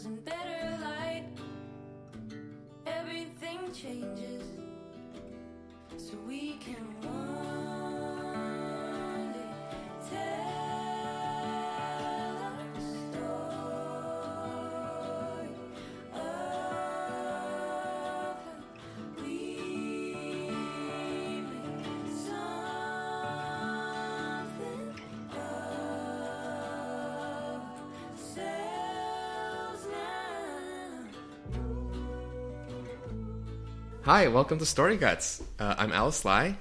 shadows and better light. Everything changes, so we can one day tell our story of how we make something of ourselves now. Hi, welcome to Story Guts. I'm Alice Lai.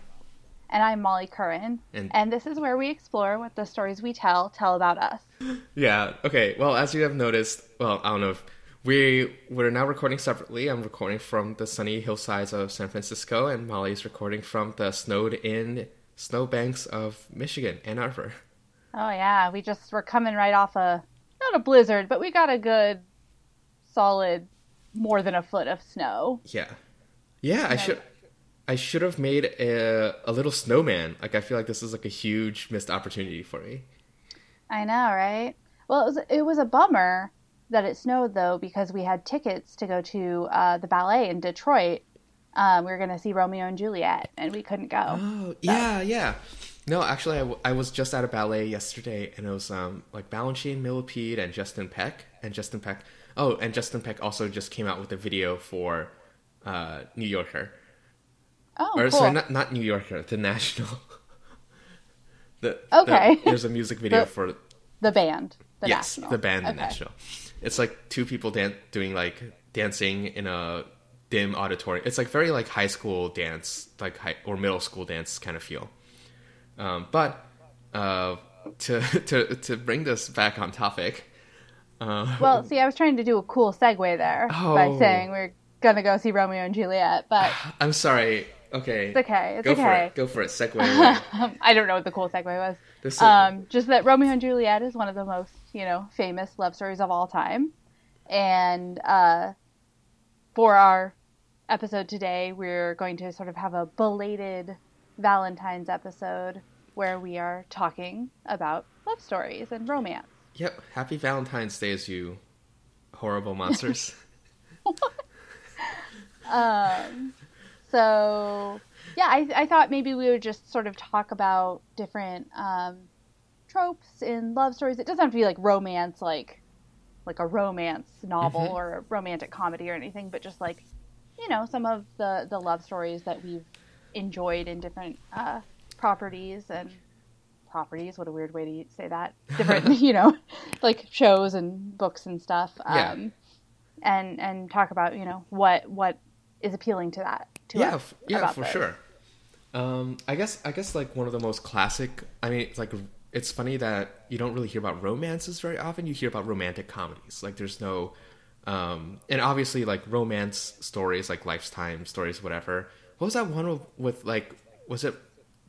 And I'm Molly Curran. And this is where we explore what the stories we tell about us. Yeah, okay. Well, as you have noticed, I don't know if we're now recording separately. I'm recording from the sunny hillsides of San Francisco, and Molly's recording from the snowed-in snowbanks of Michigan, Ann Arbor. Oh, yeah. We're coming right off not a blizzard, but we got a good, solid, more than a foot of snow. Yeah. Yeah, I should have made a little snowman. Like, I feel like this is like a huge missed opportunity for me. I know, right? Well, it was a bummer that it snowed, though, because we had tickets to go to the ballet in Detroit. We were going to see Romeo and Juliet, and we couldn't go. Oh, so. Yeah. No, actually, I was just at a ballet yesterday, and it was Balanchine, Millipede, and Justin Peck. And Justin Peck also just came out with a video for New Yorker. Oh, or, cool. Sorry, not New Yorker, The National. There's a music video for... The band, The National. Yes, the band, The National. It's like two people dancing in a dim auditorium. It's like very like high school dance, or middle school dance kind of feel. But to bring this back on topic... I was trying to do a cool segue there by saying we're going to go see Romeo and Juliet, but... I'm sorry... Okay. It's okay. Go for it. Segue. I don't know what the cool segue was. Just that Romeo and Juliet is one of the most, famous love stories of all time. And for our episode today, we're going to sort of have a belated Valentine's episode where we are talking about love stories and romance. Yep. Happy Valentine's Day, you horrible monsters. So, yeah, I thought maybe we would just sort of talk about different tropes in love stories. It doesn't have to be like romance, like a romance novel or a romantic comedy or anything, but just like, some of the love stories that we've enjoyed in different properties. What a weird way to say that. Different, like shows and books and stuff. And talk about, what is appealing to that. Sure. I guess like one of the most classic. I mean, it's like it's funny that you don't really hear about romances very often. You hear about romantic comedies. Like there's no, and obviously like romance stories, like lifetime stories, whatever. What was that one with like? Was it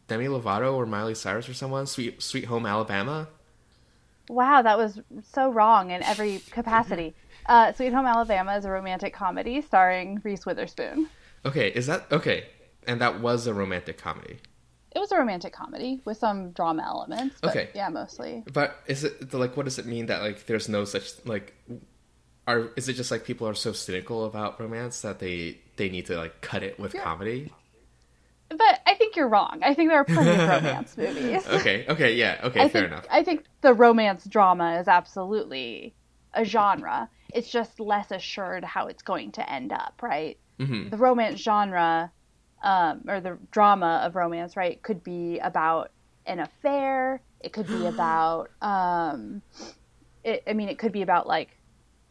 Demi Lovato or Miley Cyrus or someone? Sweet Home Alabama. Wow, that was so wrong in every capacity. Sweet Home Alabama is a romantic comedy starring Reese Witherspoon. Okay, and that was a romantic comedy. It was a romantic comedy with some drama elements, but yeah, mostly. But is it, like, what does it mean that, like, there's no such, like, is it just, like, people are so cynical about romance that they need to, like, cut it with comedy? But I think you're wrong. I think there are plenty of romance movies. Okay, yeah, okay, fair enough. I think the romance drama is absolutely a genre. It's just less assured how it's going to end up, right? Mm-hmm. The romance genre, or the drama of romance, right, could be about an affair. It could be about, it could be about, like,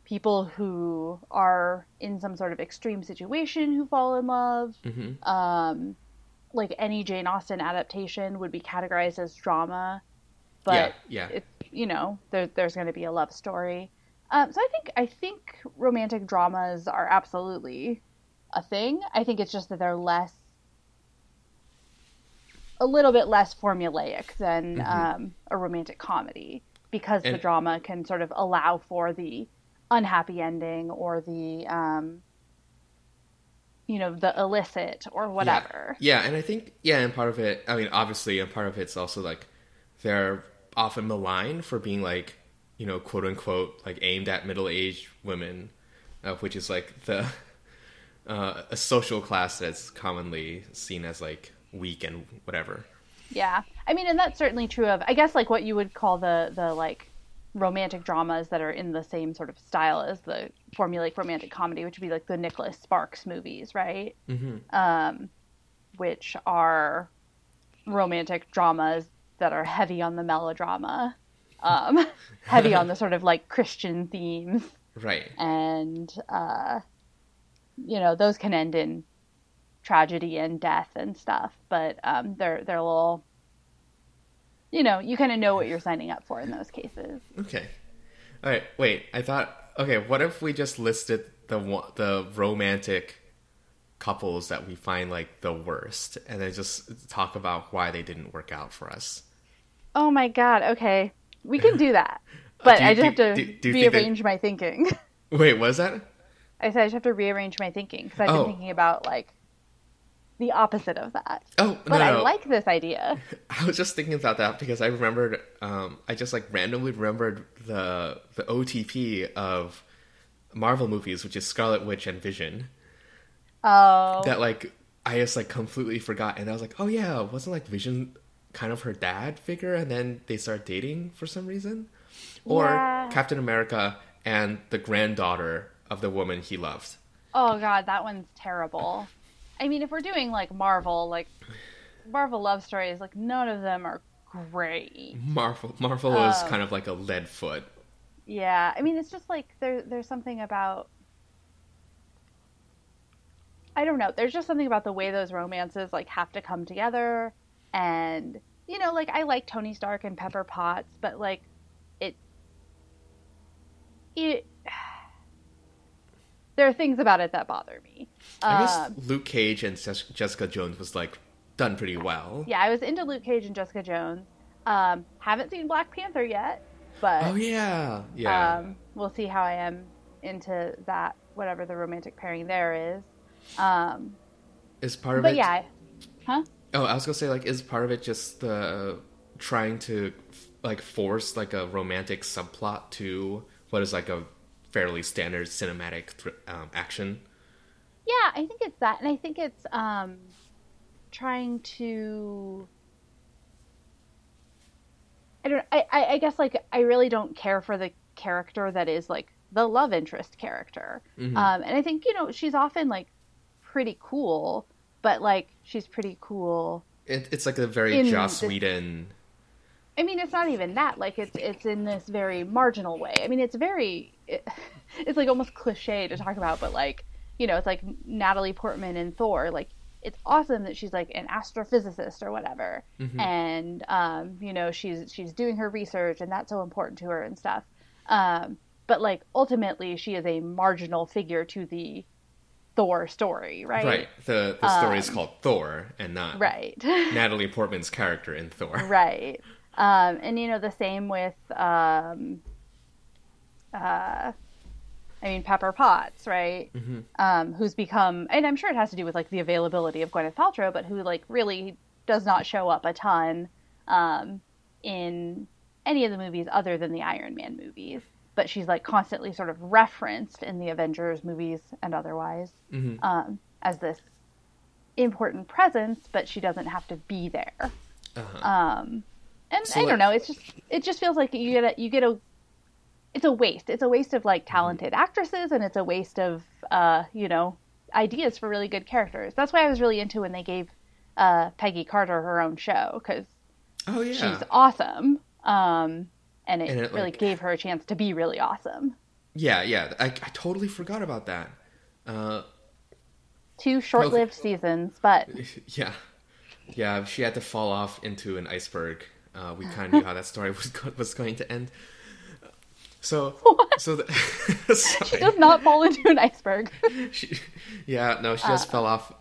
people who are in some sort of extreme situation who fall in love. Mm-hmm. Like, any Jane Austen adaptation would be categorized as drama. But, there's going to be a love story. So I think romantic dramas are absolutely... a thing. I think it's just that they're a little bit less formulaic than a romantic comedy because the drama can sort of allow for the unhappy ending or the, the illicit or whatever. Yeah. And I think, and part of it, I mean, obviously, and part of it's also like they're often maligned for being like you know, quote unquote, like aimed at middle-aged women, which is like the a social class that's commonly seen as like weak and whatever. Yeah, I mean, and that's certainly true of, I guess, like what you would call the like romantic dramas that are in the same sort of style as the formulaic romantic comedy, which would be like the Nicholas Sparks movies, right? Mm-hmm. Which are romantic dramas that are heavy on the melodrama, heavy on the sort of like Christian themes, right? And you know, those can end in tragedy and death and stuff, but they're a little, you know, you kind of know what you're signing up for in those cases. Okay. All right. Wait, I thought, okay, what if we just listed the romantic couples that we find like the worst, and then just talk about why they didn't work out for us? Oh my God. Okay. We can do that. But I just have to rearrange my thinking. Wait, what was that? I said I just have to rearrange my thinking because I've been thinking about like the opposite of that. Oh, but no. I like this idea. I was just thinking about that because I remembered, I just like randomly remembered the OTP of Marvel movies, which is Scarlet Witch and Vision. Oh. That like, I just like completely forgot. And I was like, oh yeah, wasn't like Vision kind of her dad figure? And then they start dating for some reason? Or yeah. Captain America and the granddaughter of the woman he loved. Oh God, that one's terrible. I mean, if we're doing, like, Marvel love stories, like, none of them are great. Marvel is kind of like a lead foot. Yeah. I mean, it's just, like, there's something about... I don't know. There's just something about the way those romances, like, have to come together. And, you know, like, I like Tony Stark and Pepper Potts, but, like, it... There are things about it that bother me. I guess Luke Cage and Jessica Jones was, like, done pretty well. Yeah, I was into Luke Cage and Jessica Jones. Haven't seen Black Panther yet, but... Oh, yeah. Yeah. We'll see how I am into that, whatever the romantic pairing there is. Is part of it... But, yeah. Huh? Oh, I was going to say, like, is part of it just the trying to, like, force, like, a romantic subplot to what is, like, a... fairly standard cinematic action. Yeah, I think it's that. And I think it's trying to... I guess, like, I really don't care for the character that is, like, the love interest character. Mm-hmm. And I think, you know, she's often, like, pretty cool, but, like, she's pretty cool. It's like a very Joss Whedon... I mean, it's not even that. Like, it's in this very marginal way. I mean, it's very... It's, like, almost cliche to talk about, but, like, you know, it's, like, Natalie Portman in Thor. Like, it's awesome that she's, like, an astrophysicist or whatever. Mm-hmm. And, you know, she's doing her research, and that's so important to her and stuff. But, like, ultimately, she is a marginal figure to the Thor story, right? Right. The story is called Thor and not Natalie Portman's character in Thor. Right. And, you know, the same with, Pepper Potts, right? Mm-hmm. Who's become, and I'm sure it has to do with, like, the availability of Gwyneth Paltrow, but who, like, really does not show up a ton in any of the movies other than the Iron Man movies. But she's, like, constantly sort of referenced in the Avengers movies and otherwise, mm-hmm. As this important presence, but she doesn't have to be there. Uh-huh. And so, I don't know, it just feels like it's a waste. It's a waste of, like, talented actresses, and it's a waste of, you know, ideas for really good characters. That's why I was really into when they gave Peggy Carter her own show, because she's awesome, and it really, like, gave her a chance to be really awesome. Yeah, yeah, I totally forgot about that. Two short-lived seasons, but... Yeah, yeah, she had to fall off into an iceberg. We kind of knew how that story was going to end. She does not fall into an iceberg. She just fell off.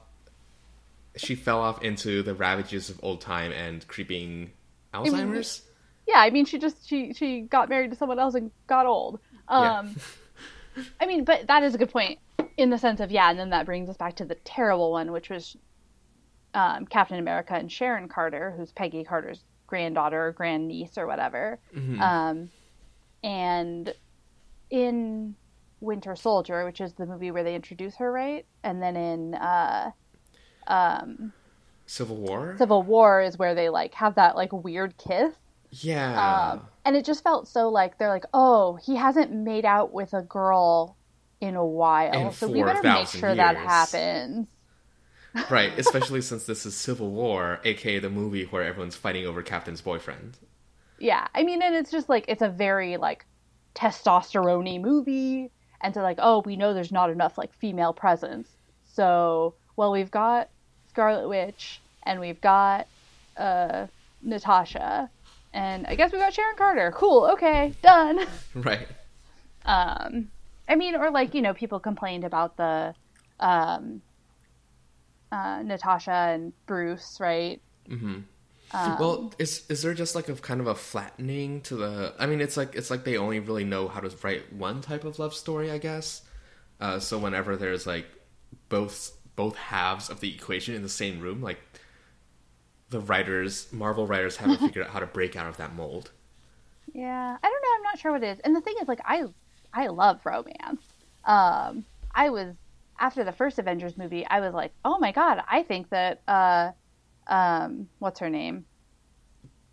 She fell off into the ravages of old time and creeping Alzheimer's. She got married to someone else and got old. Yeah. I mean, but that is a good point in the sense of, yeah, and then that brings us back to the terrible one, which was Captain America and Sharon Carter, who's Peggy Carter's granddaughter or grandniece or whatever. Mm-hmm. And in Winter Soldier, which is the movie where they introduce her, right? And then in Civil War? Civil War is where they, like, have that, like, weird kiss. Yeah. And it just felt so, like, they're like, oh, he hasn't made out with a girl in a while. And so we better make sure that happens. Right, especially since this is Civil War, a.k.a. the movie where everyone's fighting over Captain's boyfriend. Yeah, I mean, and it's just, like, it's a very, like, testosterone-y movie. And so, like, oh, we know there's not enough, like, female presence. So, well, we've got Scarlet Witch, and we've got Natasha, and I guess we've got Sharon Carter. Cool, okay, done. Right. I mean, or, like, you know, people complained about the Natasha and Bruce, right? Mm-hmm. Well, is there just like a kind of a flattening to the? I mean, it's like they only really know how to write one type of love story, I guess. So whenever there's like both halves of the equation in the same room, like the writers, Marvel writers, haven't figured out how to break out of that mold. Yeah, I don't know. I'm not sure what it is. And the thing is, like, I love romance. I was after the first Avengers movie, I was like, oh my god, I think that. What's her name?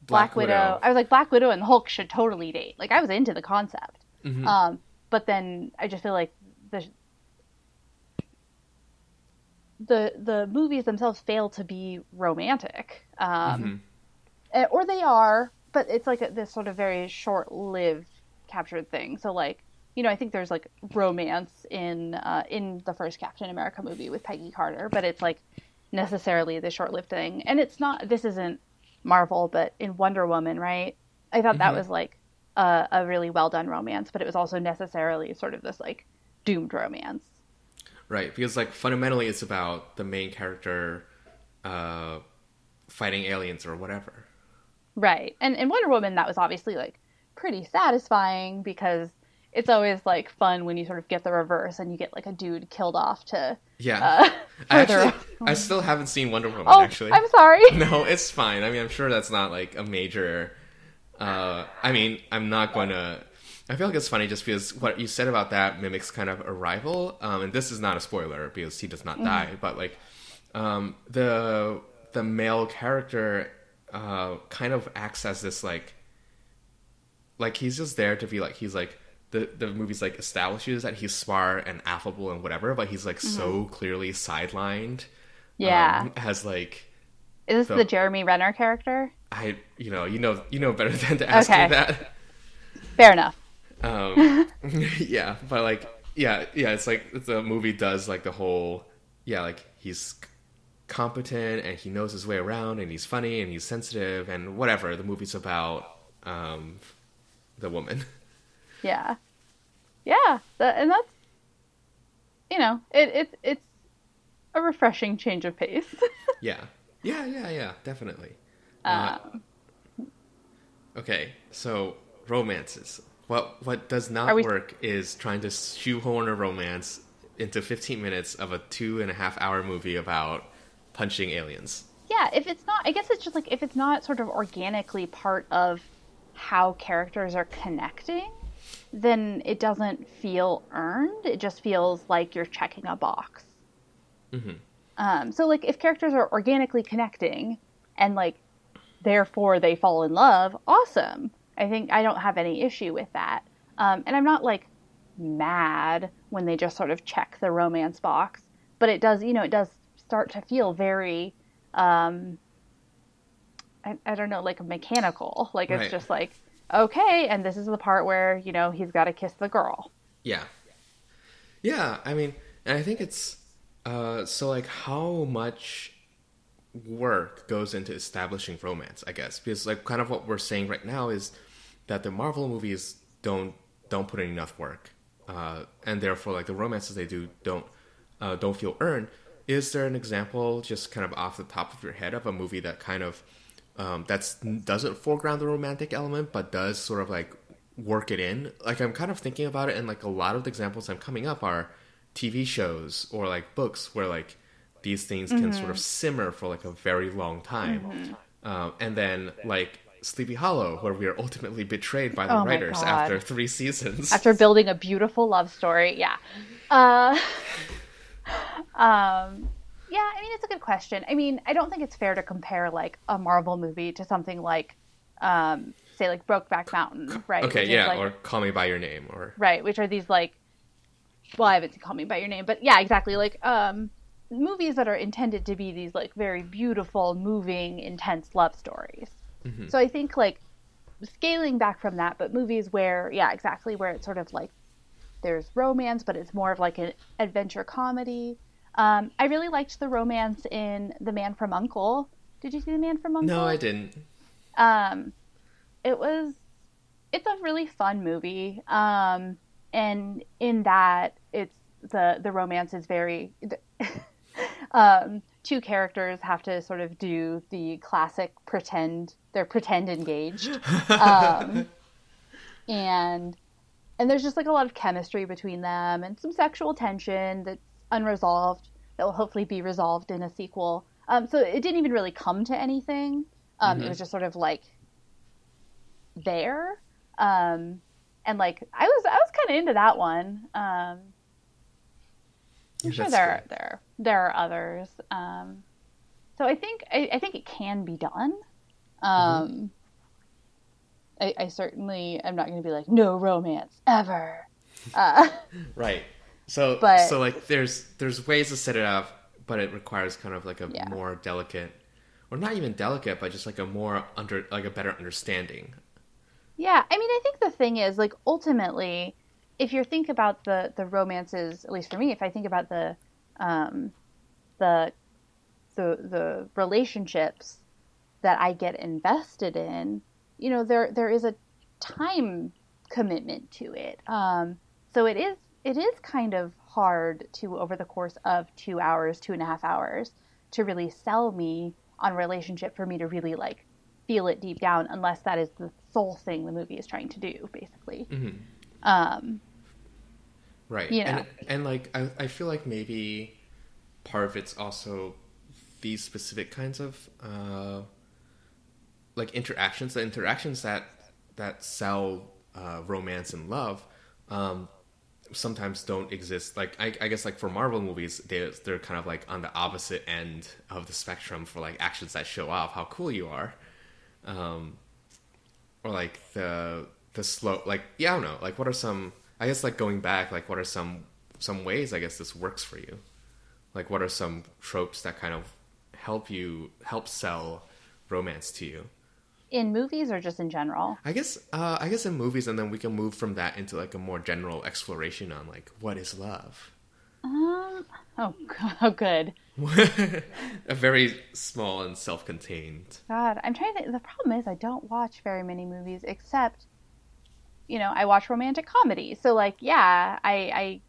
Black Widow. I was like, Black Widow and Hulk should totally date. Like, I was into the concept. Mm-hmm. But then I just feel like the movies themselves fail to be romantic. Or they are, but it's like this sort of very short-lived captured thing. So, like, you know, I think there's like romance in the first Captain America movie with Peggy Carter, but it's like necessarily the short-lived thing. And it's not, this isn't Marvel, but in Wonder Woman, right? I thought that was like a really well-done romance, but it was also necessarily sort of this like doomed romance. Right, because like fundamentally it's about the main character fighting aliens or whatever. Right, and in Wonder Woman that was obviously like pretty satisfying because it's always like fun when you sort of get the reverse and you get like a dude killed off to. Yeah, I still haven't seen Wonder Woman. Oh, actually, I'm sorry. No, it's fine. I mean, I'm sure that's not like a major. I mean, I'm not going to. I feel like it's funny just because what you said about that mimics kind of Arrival, and this is not a spoiler because he does not die. But like, the male character kind of acts as this like he's just there to be like he's like. The movie's like establishes that he's smart and affable and whatever, but he's like so clearly sidelined. Yeah, as like, is this the Jeremy Renner character? I you know better than to ask me that. Fair enough. Yeah, but like yeah, it's like the movie does like the whole like he's competent and he knows his way around and he's funny and he's sensitive and whatever. The movie's about the woman. Yeah. Yeah. And that's, you know, it's a refreshing change of pace. Yeah. Definitely. Okay. So romances. What does not work is trying to shoehorn a romance into 15 minutes of a 2.5-hour movie about punching aliens. Yeah. If it's not, I guess it's just like, if it's not sort of organically part of how characters are connecting, then it doesn't feel earned. It just feels like you're checking a box. Mm-hmm. So, like, if characters are organically connecting and, like, therefore they fall in love, awesome. I think I don't have any issue with that. And I'm not, like, mad when they just sort of check the romance box. But it does, you know, it does start to feel very, I don't know, like mechanical. Like, it's just like, okay, and this is the part where, you know, he's got to kiss the girl. Yeah, I mean, and I think it's, so, like, how much work goes into establishing romance, I guess? Because, like, kind of what we're saying right now is that the Marvel movies don't put in enough work. And therefore, like, the romances they do don't feel earned. Is there an example, just kind of off the top of your head, of a movie that kind of doesn't foreground the romantic element, but does sort of like work it in? Like, I'm kind of thinking about it, and like a lot of the examples I'm coming up are TV shows or like books where like these things can sort of simmer for like a very long time. And then like Sleepy Hollow, where we are ultimately betrayed by the writers after 3 seasons. After building a beautiful love story, yeah. Yeah, I mean, it's a good question. I mean, I don't think it's fair to compare, like, a Marvel movie to something like, say, like, Brokeback Mountain, right? Okay, which is, like, or Call Me by Your Name, or... Right, which are these, like... Well, I haven't seen Call Me by Your Name, but yeah, exactly, like, movies that are intended to be these, like, very beautiful, moving, intense love stories. Mm-hmm. So I think, like, scaling back from that, but movies where, yeah, exactly, where it's sort of, like, there's romance, but it's more of, like, an adventure comedy. I really liked the romance in The Man from U.N.C.L.E. Did you see The Man from U.N.C.L.E.? No, I didn't. It's a really fun movie. And in that, it's the romance is very... two characters have to sort of do the classic pretend engaged. And there's just like a lot of chemistry between them and some sexual tension that's unresolved that will hopefully be resolved in a sequel. So it didn't even really come to anything. It was just sort of like there. And like, I was kind of into that one. I'm sure there are others. So I think it can be done. I certainly am not going to be like, no romance ever. Right. So like there's ways to set it up, but it requires kind of like a more delicate, or not even delicate, but just like a better understanding. Yeah, I mean, I think the thing is, like, ultimately, if you think about the romances, at least for me, if I think about the relationships that I get invested in, you know, there is a time commitment to it. So it is kind of hard to, over the course of 2 hours, 2.5 hours, to really sell me on a relationship for me to really like feel it deep down, unless that is the sole thing the movie is trying to do, basically. Mm-hmm. Right. You know. And like, I feel like maybe part of it's also these specific kinds of, like the interactions that sell, romance and love, sometimes don't exist. Like, I guess like for Marvel movies, they're kind of like on the opposite end of the spectrum for like actions that show off how cool you are. Or like the slow, like, yeah, I don't know. Like, what are some, I guess, like, going back, like, what are some ways, I guess, this works for you? Like, what are some tropes that kind of help sell romance to you? In movies or just in general? I guess in movies, and then we can move from that into, like, a more general exploration on, like, what is love? Oh, good. A very small and self-contained. God, I'm trying to think. The problem is I don't watch very many movies except... You know, I watch romantic comedy. So, like, yeah, I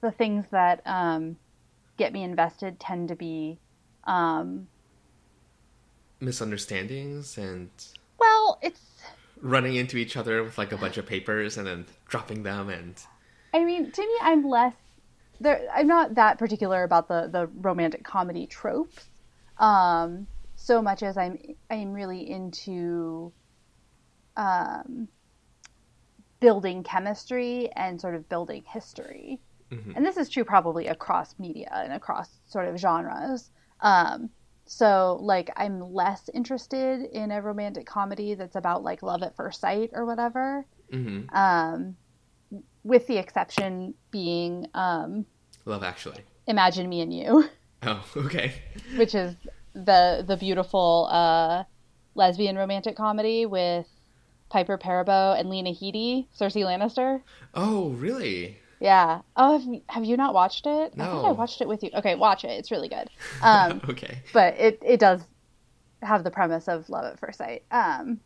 the things that get me invested tend to be misunderstandings and it's running into each other with like a bunch of papers and then dropping them. And I mean, to me, I'm not that particular about the romantic comedy tropes, so much as I'm really into. Building chemistry and sort of building history. Mm-hmm. And this is true probably across media and across sort of genres. So like I'm less interested in a romantic comedy that's about like love at first sight or whatever. Mm-hmm. With the exception being Love Actually. Imagine Me and You. Oh, okay. Which is the beautiful lesbian romantic comedy with Piper Perabo and Lena Headey, Cersei Lannister. Oh, really? Yeah. Oh, have you not watched it? No. I think I watched it with you. Okay, watch it. It's really good. Okay. But it does have the premise of Love at First Sight. No,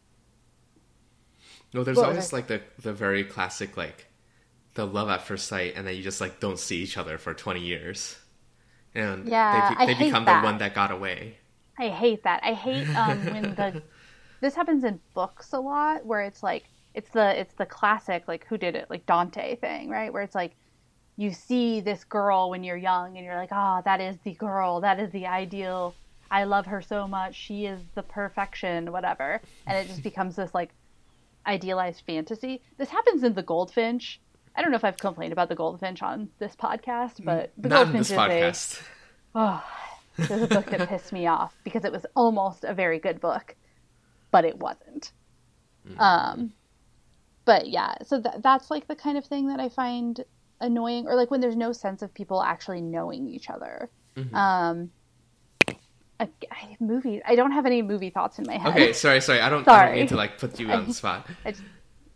there's always like the very classic like the Love at First Sight, and then you just like don't see each other for 20 years, and yeah, they become the one that got away. I hate that. I hate when the. This happens in books a lot, where it's like it's the classic like who did it like Dante thing, right? Where it's like you see this girl when you're young, and you're like, oh, that is the girl, that is the ideal I love her so much, she is the perfection, whatever. And it just becomes this like idealized fantasy. This happens in The Goldfinch. I don't know if I've complained about The Goldfinch on this podcast, but The Goldfinch is there's a book that pissed me off because it was almost a very good book, but it wasn't. But yeah, so that's like the kind of thing that I find annoying, or like when there's no sense of people actually knowing each other. Movies. I don't have any movie thoughts in my head. Okay, sorry. I don't mean to like put you on the spot.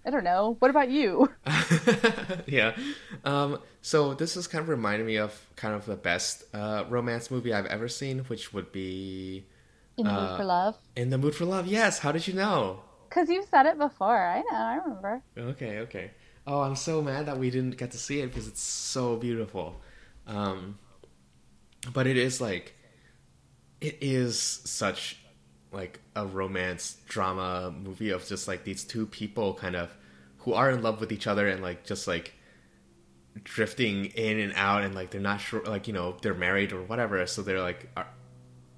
I don't know. What about you? Yeah. So this is kind of reminding me of kind of the best romance movie I've ever seen, which would be... In the Mood for Love? In the Mood for Love, yes. How did you know? Because you said it before. I know. I remember. Okay. Oh, I'm so mad that we didn't get to see it because it's so beautiful. But it is like... It is such... like a romance drama movie of just like these two people kind of who are in love with each other and like just like drifting in and out and like they're not sure, like, you know, they're married or whatever, so they're like,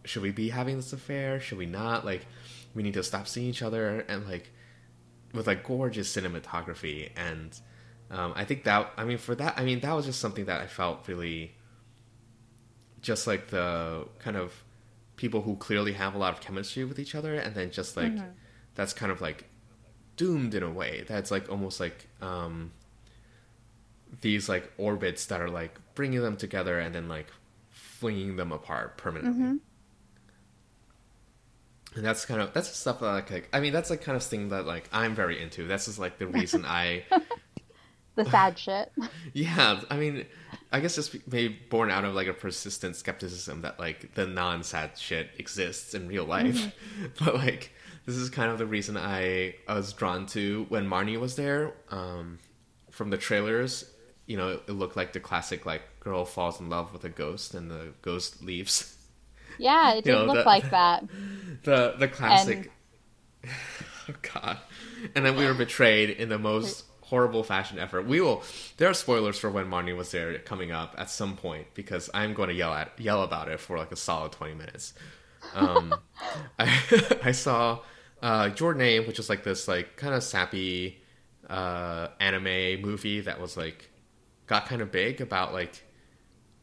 should we be having this affair, should we not, like we need to stop seeing each other, and like with like gorgeous cinematography and I think that that was just something that I felt really just like the kind of people who clearly have a lot of chemistry with each other, and then just like that's kind of like doomed in a way that's like almost like these like orbits that are like bringing them together and then like flinging them apart permanently. And that's stuff that that's like kind of thing that like I'm very into. That's just like the reason I the sad shit. Yeah, I mean, I guess it's maybe born out of like a persistent skepticism that like the non-sad shit exists in real life. But like this is kind of the reason I was drawn to When Marnie Was There. From the trailers, you know, it looked like the classic like girl falls in love with a ghost and the ghost leaves. Yeah, it did like that. The classic. And... oh God! And then we were betrayed in the most horrible fashion ever. There are spoilers for When Marnie Was There coming up at some point because I'm going to yell about it for like a solid 20 minutes. I saw Your Name, which is like this like kind of sappy anime movie that was like got kind of big about like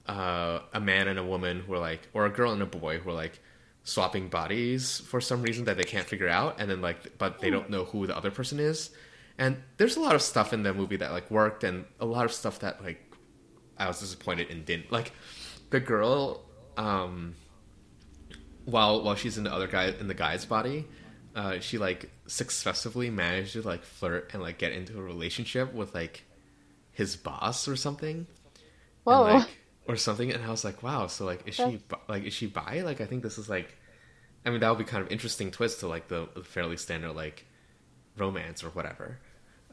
a man and a woman who are like, or a girl and a boy who are like swapping bodies for some reason that they can't figure out, and then like but they don't know who the other person is. And there's a lot of stuff in the movie that, like, worked, and a lot of stuff that, like, I was disappointed in didn't. Like, the girl, while she's in the guy's body, she, like, successfully managed to, like, flirt and, like, get into a relationship with, like, his boss or something. Whoa. And, like, or something. And I was like, wow, so, like, is she bi? Like, I think this is, like, I mean, that would be kind of interesting twist to, like, the fairly standard, like, romance or whatever.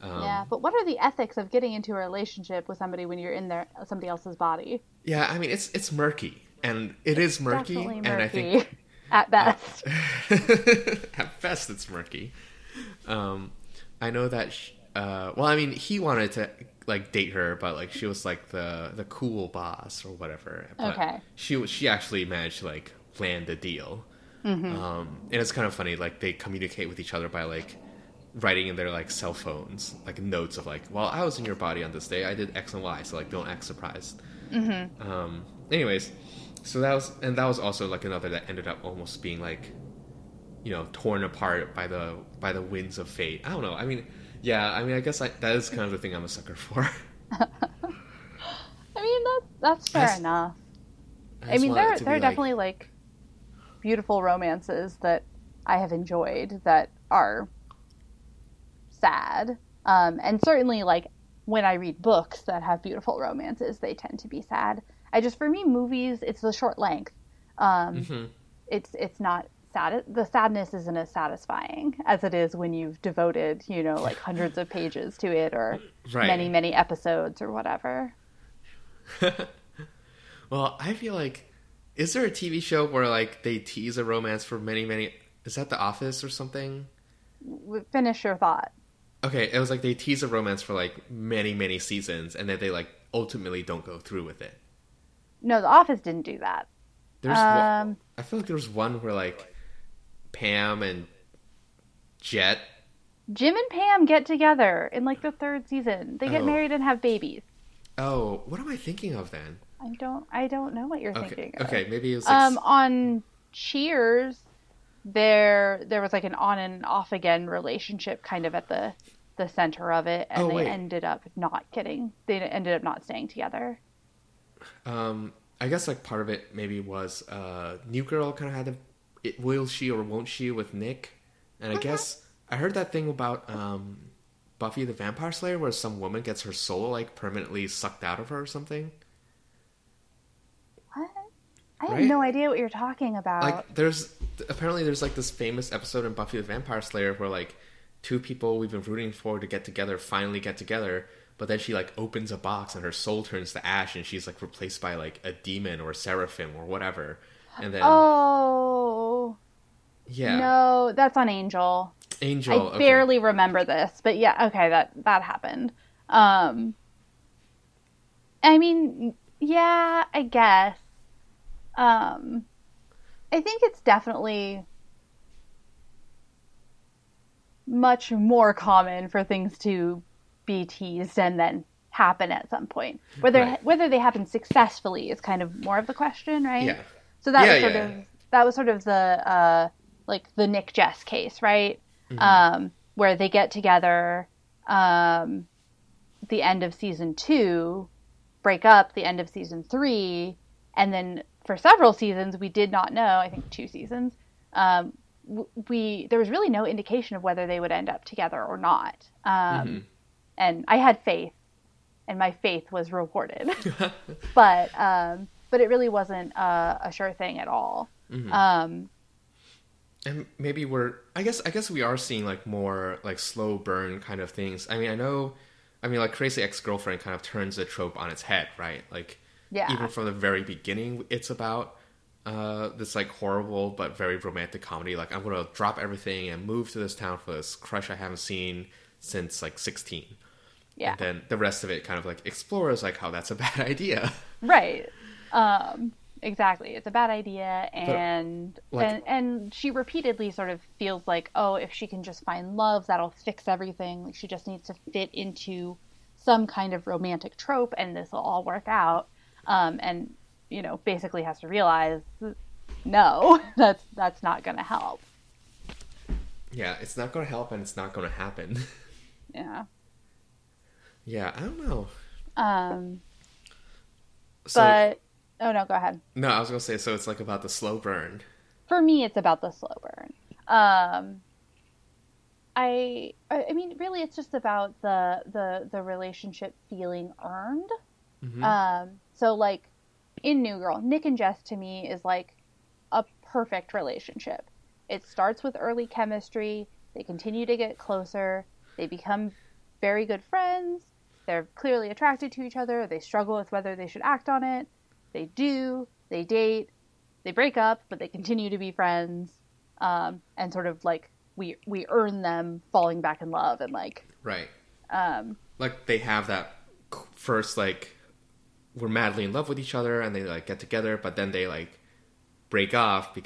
Yeah, but what are the ethics of getting into a relationship with somebody when you're in somebody else's body? Yeah, I mean, it's murky, and it's murky, and I think at best, at best, it's murky. I know that. I mean, he wanted to like date her, but like she was like the cool boss or whatever. But okay, she actually managed to like land a deal, and it's kind of funny. Like they communicate with each other by like writing in their like cell phones like notes of like, well, I was in your body on this day, I did X and Y, so like don't act surprised. Anyways, so that was also like another that ended up almost being like, you know, torn apart by the winds of fate. I don't know. I mean, yeah, I mean, I guess that is kind of the thing I'm a sucker for. I mean, that's fair enough. I mean, there are definitely like beautiful romances that I have enjoyed that are sad, and certainly like when I read books that have beautiful romances, they tend to be sad. For me, movies, it's the short length. It's not sad. The sadness isn't as satisfying as it is when you've devoted, you know, like hundreds of pages to it, or many episodes or whatever. Well, I feel like, is there a TV show where like they tease a romance for many? Is that The Office or something? Finish your thought. Okay, it was like they tease a romance for like many seasons, and then they like ultimately don't go through with it. No, The Office didn't do that. There's one, I feel like there was one where like Pam and Jet. Jim and Pam get together in like the third season. They get married and have babies. Oh, what am I thinking of then? I don't know what you're thinking of. Okay, maybe it was like... on Cheers, there was like an on and off again relationship kind of at the center of it, and they ended up not staying together. I guess like part of it maybe was New Girl kind of had will she or won't she with Nick, and I guess I heard that thing about Buffy the Vampire Slayer where some woman gets her soul like permanently sucked out of her or something. What? I have no idea what you're talking about. Like there's like this famous episode in Buffy the Vampire Slayer where like two people we've been rooting for to get together finally get together, but then she like opens a box and her soul turns to ash and she's like replaced by like a demon or a seraphim or whatever. And then no, that's on Angel. I barely remember this, but yeah, okay, that happened. I mean, yeah, I guess. I think it's definitely much more common for things to be teased and then happen at some point. Whether they happen successfully is kind of more of the question, right? Yeah. So that was sort of the like the Nick Jess case, right? Mm-hmm. Where they get together the end of season 2, break up the end of season 3, and then for several seasons we did not know, I think 2 seasons, there was really no indication of whether they would end up together or not. Mm-hmm. And I had faith, and my faith was rewarded. But it really wasn't a sure thing at all. Mm-hmm. And maybe I guess we are seeing like more like slow burn kind of things. I mean like Crazy Ex-Girlfriend kind of turns the trope on its head, right? Like even from the very beginning it's about this like horrible but very romantic comedy, like I'm gonna drop everything and move to this town for this crush I haven't seen since like 16. Yeah. And then the rest of it kind of like explores like how that's a bad idea. Right. Exactly. It's a bad idea, and she repeatedly sort of feels like, oh, if she can just find love, that'll fix everything. Like she just needs to fit into some kind of romantic trope and this will all work out. And, you know, basically has to realize, no, that's not going to help. Yeah, it's not going to help and it's not going to happen. Yeah. Yeah, I don't know. Oh, no, go ahead. No, I was going to say, so it's like about the slow burn. For me, it's about the slow burn. I mean, really, it's just about the relationship feeling earned. Mm-hmm. So, like, in New Girl, Nick and Jess, to me, is like a perfect relationship. It starts with early chemistry. They continue to get closer. They become very good friends. They're clearly attracted to each other. They struggle with whether they should act on it. They do, they date, they break up, but they continue to be friends, and sort of, like, we earn them falling back in love, and, like... Right. Like, they have that first, like, we're madly in love with each other, and they, like, get together, but then they, like, break up,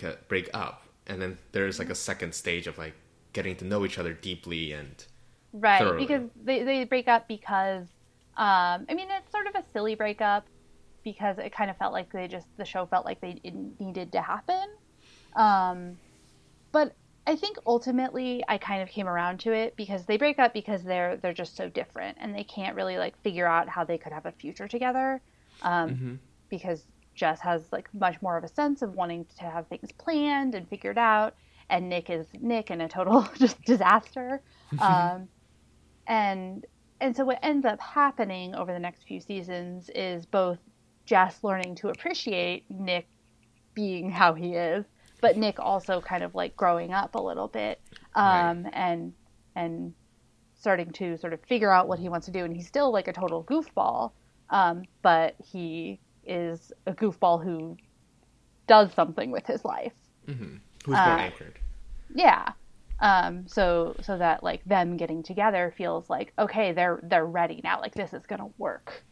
and then there's, like, a second stage of, like, getting to know each other deeply and right, thoroughly. Because they break up because, I mean, it's sort of a silly breakup, because it kind of felt like the show felt like it needed to happen. But I think ultimately I kind of came around to it because they break up because they're just so different and they can't really like figure out how they could have a future together. Because Jess has like much more of a sense of wanting to have things planned and figured out. And Nick is Nick and a total just disaster. And so what ends up happening over the next few seasons is both Jess learning to appreciate Nick being how he is, but Nick also kind of like growing up a little bit, and starting to sort of figure out what he wants to do. And he's still like a total goofball, but he is a goofball who does something with his life. Mm-hmm. Who's more anchored. Yeah. So that like them getting together feels like, okay, they're ready now. Like this is going to work.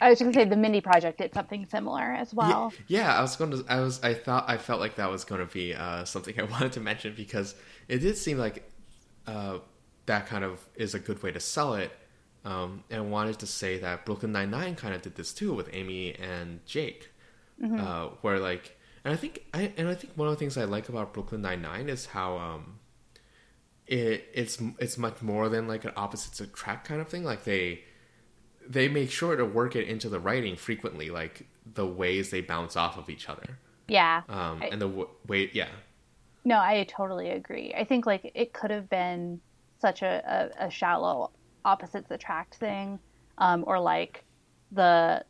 I was going to say the mini project did something similar as well. Yeah, I was going to. I felt like that was going to be something I wanted to mention because it did seem like that kind of is a good way to sell it. And I wanted to say that Brooklyn Nine-Nine kind of did this too with Amy and Jake, mm-hmm. Where like, and I think one of the things I like about Brooklyn Nine-Nine is how it's much more than like an opposites attract kind of thing. Like they make sure to work it into the writing frequently, like the ways they bounce off of each other. Yeah. And the way, yeah. No, I totally agree. I think like it could have been such a shallow opposites attract thing, or like the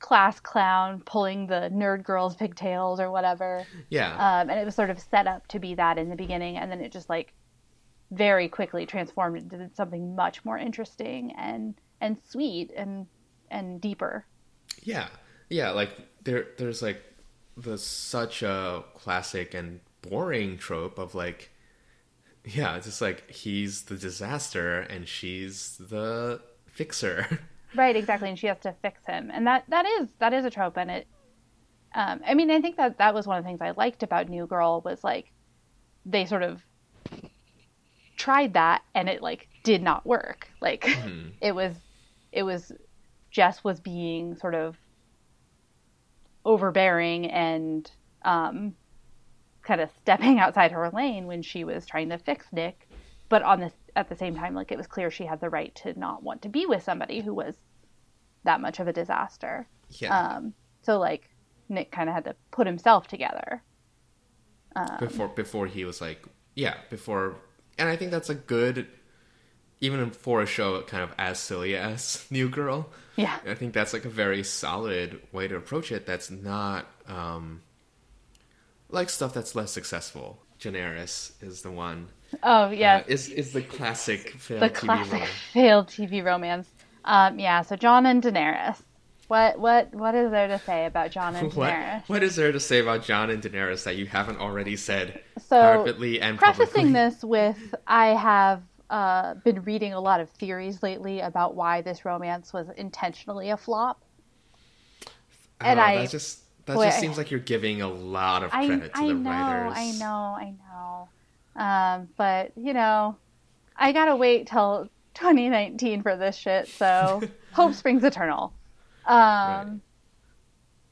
class clown pulling the nerd girl's pigtails or whatever. Yeah. And it was sort of set up to be that in the beginning, and then it just like very quickly transformed into something much more interesting and sweet and deeper. Yeah, like there's like the such a classic and boring trope of like, yeah, it's just like he's the disaster and she's the fixer. Right, exactly, and she has to fix him, and that is a trope, and it. I mean, I think that was one of the things I liked about New Girl was like, they sort of tried that and it like did not work. Like mm-hmm. it was Jess was being sort of overbearing and kind of stepping outside her lane when she was trying to fix Nick, but at the same time, like it was clear she had the right to not want to be with somebody who was that much of a disaster. Yeah. So like Nick kind of had to put himself together before he was like, yeah, before. And I think that's a good, even for a show kind of as silly as New Girl. Yeah. I think that's like a very solid way to approach it. That's not like stuff that's less successful. Daenerys is the one. Oh yeah. Is the classic failed TV romance. The classic failed TV romance. Yeah. So Jon and Daenerys. What is there to say about Jon and Daenerys? What is there to say about Jon and Daenerys that you haven't already said privately and publicly? So, prefacing this with, I have been reading a lot of theories lately about why this romance was intentionally a flop. And that seems like you're giving a lot of credit to the writers. I know. But you know, I gotta wait till 2019 for this shit. So hope springs eternal. Right.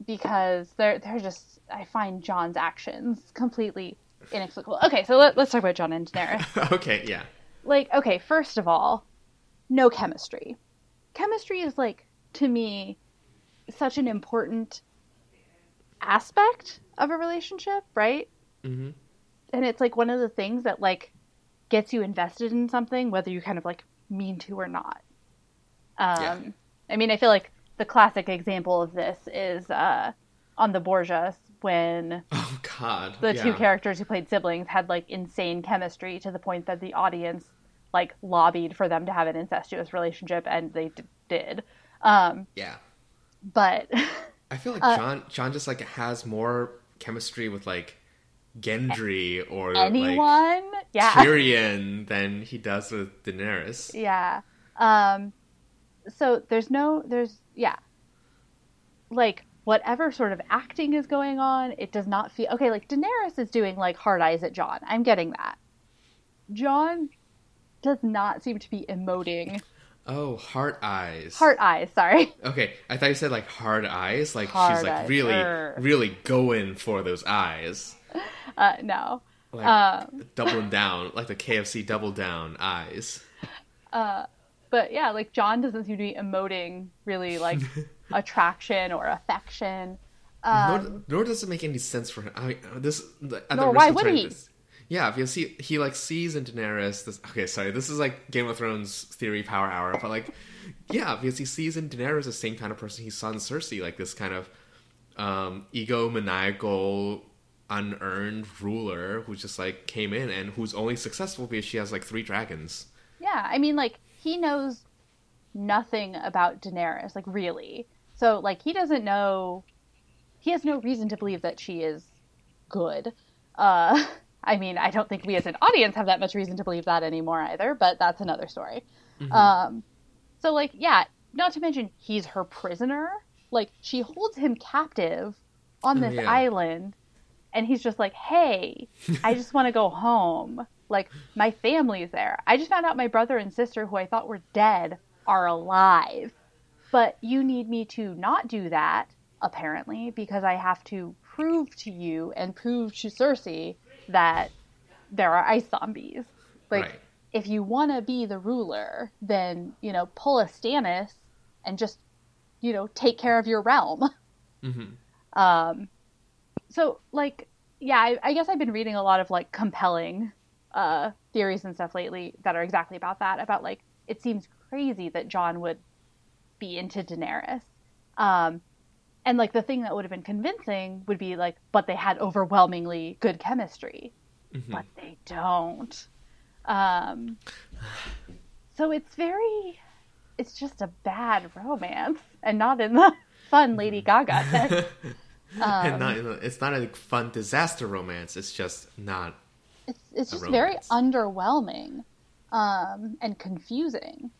Because they're just, I find Jon's actions completely inexplicable. Okay, so let's talk about Jon and Daenerys. Okay, yeah. Like, okay, first of all, no chemistry. Chemistry is like, to me, such an important aspect of a relationship, right? Mm-hmm. And it's like one of the things that like gets you invested in something, whether you kind of like mean to or not. Yeah. I mean, I feel like the classic example of this is on the Borgias when two characters who played siblings had like insane chemistry to the point that the audience like lobbied for them to have an incestuous relationship, and they did. Yeah, but I feel like Jon just like has more chemistry with like Gendry or anyone, like, Tyrion than he does with Daenerys. Yeah. So like whatever sort of acting is going on, it does not feel okay. Like Daenerys is doing like hard eyes at Jon. I'm getting that. Jon does not seem to be emoting. Oh, heart eyes. Heart eyes. Sorry. Okay, I thought you said like hard eyes. Like hard she's like eyes. really going for those eyes. No. Like doubling down, like the KFC double down eyes. But yeah, like Jon doesn't seem to be emoting really like attraction or affection. Nor does it make any sense for him. Why would he? This. Yeah, because he like sees in Daenerys. This is like Game of Thrones theory power hour. But like, yeah, because he sees in Daenerys the same kind of person he saw in Cersei, like this kind of egomaniacal, unearned ruler who just like came in and who's only successful because she has like 3 dragons. Yeah, I mean like. He knows nothing about Daenerys, like, really. So, like, he doesn't know... He has no reason to believe that she is good. I mean, I don't think we as an audience have that much reason to believe that anymore either, but that's another story. Mm-hmm. So, like, yeah, not to mention he's her prisoner. Like, she holds him captive on this island, and he's just like, hey, I just want to go home. Like, my family's there. I just found out my brother and sister, who I thought were dead, are alive. But you need me to not do that, apparently, because I have to prove to you and prove to Cersei that there are ice zombies. Like, right. If you want to be the ruler, then, you know, pull a Stannis and just, you know, take care of your realm. Mm-hmm. So, like, yeah, I guess I've been reading a lot of, like, compelling theories and stuff lately that are exactly about that, about, like, it seems crazy that Jon would be into Daenerys. And, like, the thing that would have been convincing would be, like, but they had overwhelmingly good chemistry. Mm-hmm. But they don't. So it's very... It's just a bad romance, and not in the fun Lady Gaga sense. And it's not a fun disaster romance. It's just not. It's just romance. Very underwhelming, and confusing.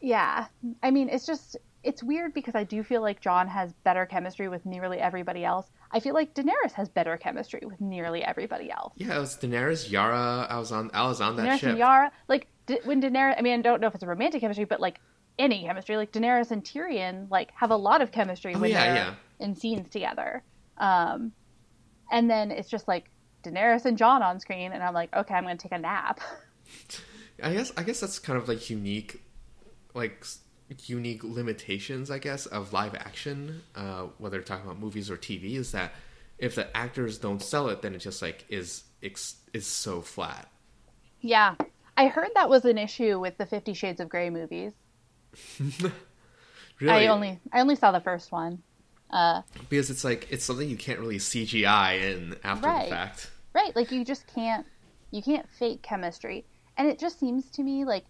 Yeah, I mean, it's weird because I do feel like Jon has better chemistry with nearly everybody else. I feel like Daenerys has better chemistry with nearly everybody else. Yeah, it was Daenerys, Yara. I was on that ship. Daenerys and Yara, like. When Daenerys, I mean, I don't know if it's a romantic chemistry, but, like, any chemistry, like, Daenerys and Tyrion, like, have a lot of chemistry when they're in scenes together. And then it's just, like, Daenerys and Jon on screen, and I'm like, okay, I'm going to take a nap. I guess that's kind of, like, unique limitations, I guess, of live action, whether you're talking about movies or TV, is that if the actors don't sell it, then it just, like, is so flat. Yeah. I heard that was an issue with the 50 Shades of Grey movies. Really? I only saw the first one. Because it's like, it's something you can't really CGI in after the fact. Right. Like, you just can't fake chemistry. And it just seems to me like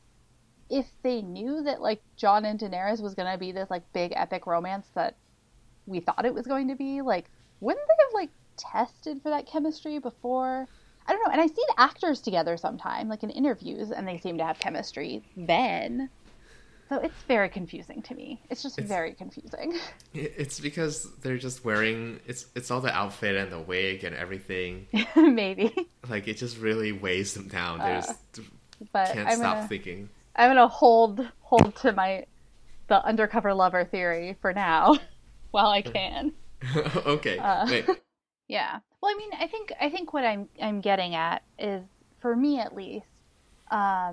if they knew that, like, Jon and Daenerys was going to be this, like, big epic romance that we thought it was going to be, like, wouldn't they have, like, tested for that chemistry before? I don't know, and I've seen actors together sometime, like in interviews, and they seem to have chemistry then. So it's very confusing to me. It's very confusing. It's because they're just wearing, it's all the outfit and the wig and everything. Maybe. Like, it just really weighs them down. They can't stop thinking. I'm going to hold to the undercover lover theory for now, while I can. Okay, wait. Yeah. Well, I mean, I think what I'm getting at is, for me at least, I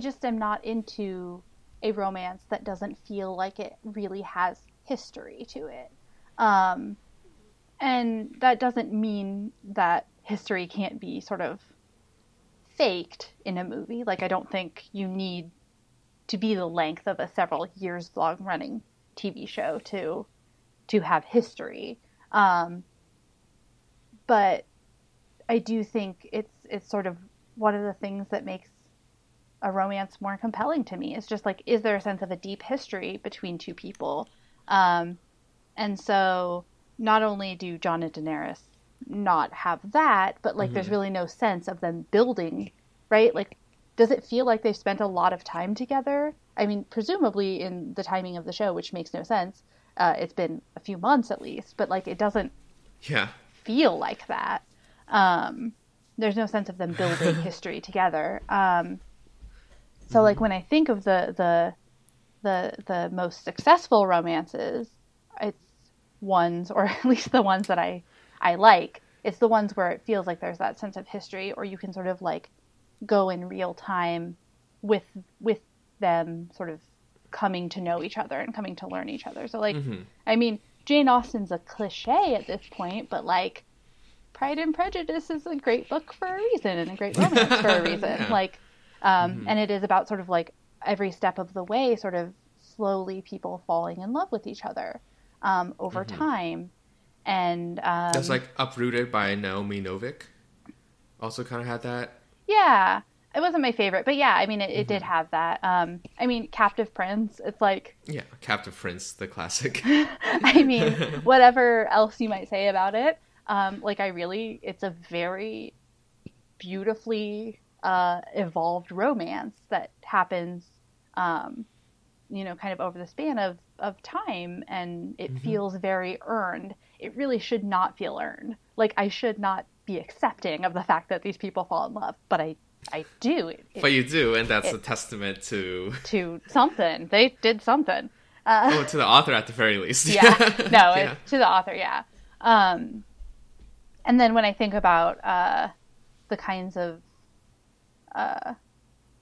just am not into a romance that doesn't feel like it really has history to it. And that doesn't mean that history can't be sort of faked in a movie. Like, I don't think you need to be the length of a several years long running TV show to have history. But I do think it's sort of one of the things that makes a romance more compelling to me. It's just like, is there a sense of a deep history between two people? And so not only do Jon and Daenerys not have that, but, like, there's really no sense of them building, right? Like, does it feel like they've spent a lot of time together? I mean, presumably in the timing of the show, which makes no sense. It's been a few months at least, but, like, it doesn't... Yeah. feel like that. There's no sense of them building history together. So, like, when I think of the most successful romances, it's ones, or at least the ones that I like, it's the ones where it feels like there's that sense of history, or you can sort of, like, go in real time with them sort of coming to know each other and coming to learn each other. So, like, I mean, Jane Austen's a cliche at this point, but, like, Pride and Prejudice is a great book for a reason, and a great romance for a reason. Yeah. Like, and it is about sort of, like, every step of the way, sort of slowly people falling in love with each other over time. And that's, like, Uprooted by Naomi Novik. Also kind of had that. Yeah. It wasn't my favorite, but yeah, I mean, it did have that. I mean, Captive Prince, it's like... Yeah, Captive Prince, the classic. I mean, whatever else you might say about it, like, it's a very beautifully evolved romance that happens you know, kind of over the span of time, and it feels very earned. It really should not feel earned. Like, I should not be accepting of the fact that these people fall in love, but I do. But you do, and that's a testament to something. They did something. To the author at the very least. To the author, yeah. And then when I think about the kinds of,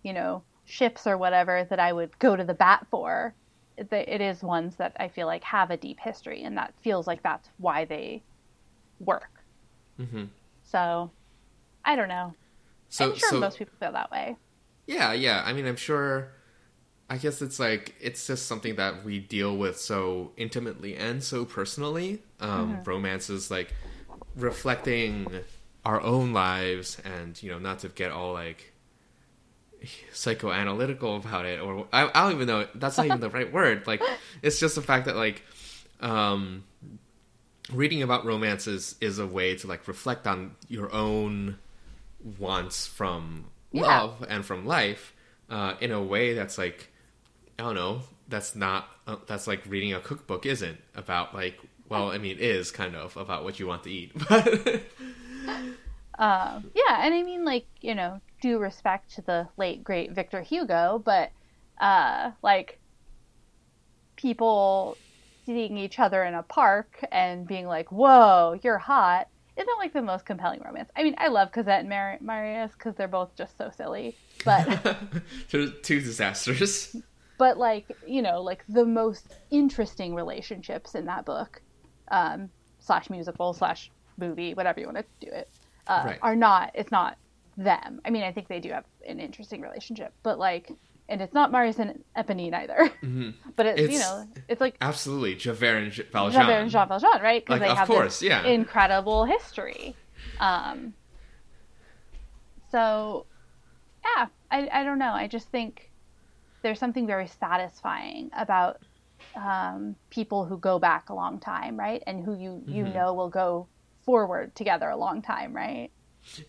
you know, ships or whatever that I would go to the bat for, it is ones that I feel like have a deep history, and that feels like that's why they work. Mm-hmm. So, I don't know. So, I'm sure most people feel that way. Yeah, yeah. I mean, I'm sure. I guess it's like, it's just something that we deal with so intimately and so personally. Romance is like reflecting our own lives, and, you know, not to get all like psychoanalytical about it, or I don't even know. That's not even the right word. Like, it's just the fact that like, reading about romance is a way to like reflect on your own wants from love and from life, in a way that's like, I don't know, that's not that's like reading a cookbook isn't about, like, well, I mean, it is kind of about what you want to eat, but yeah. And I mean, like, you know, due respect to the late great Victor Hugo, but like, people seeing each other in a park and being like, whoa, you're hot, isn't like the most compelling romance. I mean, I love Cosette and Marius because they're both just so silly, but they're two disasters. But like, you know, like the most interesting relationships in that book, slash musical slash movie, whatever you want to do it, are not. It's not them. I mean, I think they do have an interesting relationship, but like, and it's not Marius and Éponine either. Mm-hmm. But it's, you know, it's like absolutely Javert and Jean Valjean, right? Because like, they have this incredible history. So, yeah, I don't know. I just think there's something very satisfying about people who go back a long time, right? And who you know will go forward together a long time, right?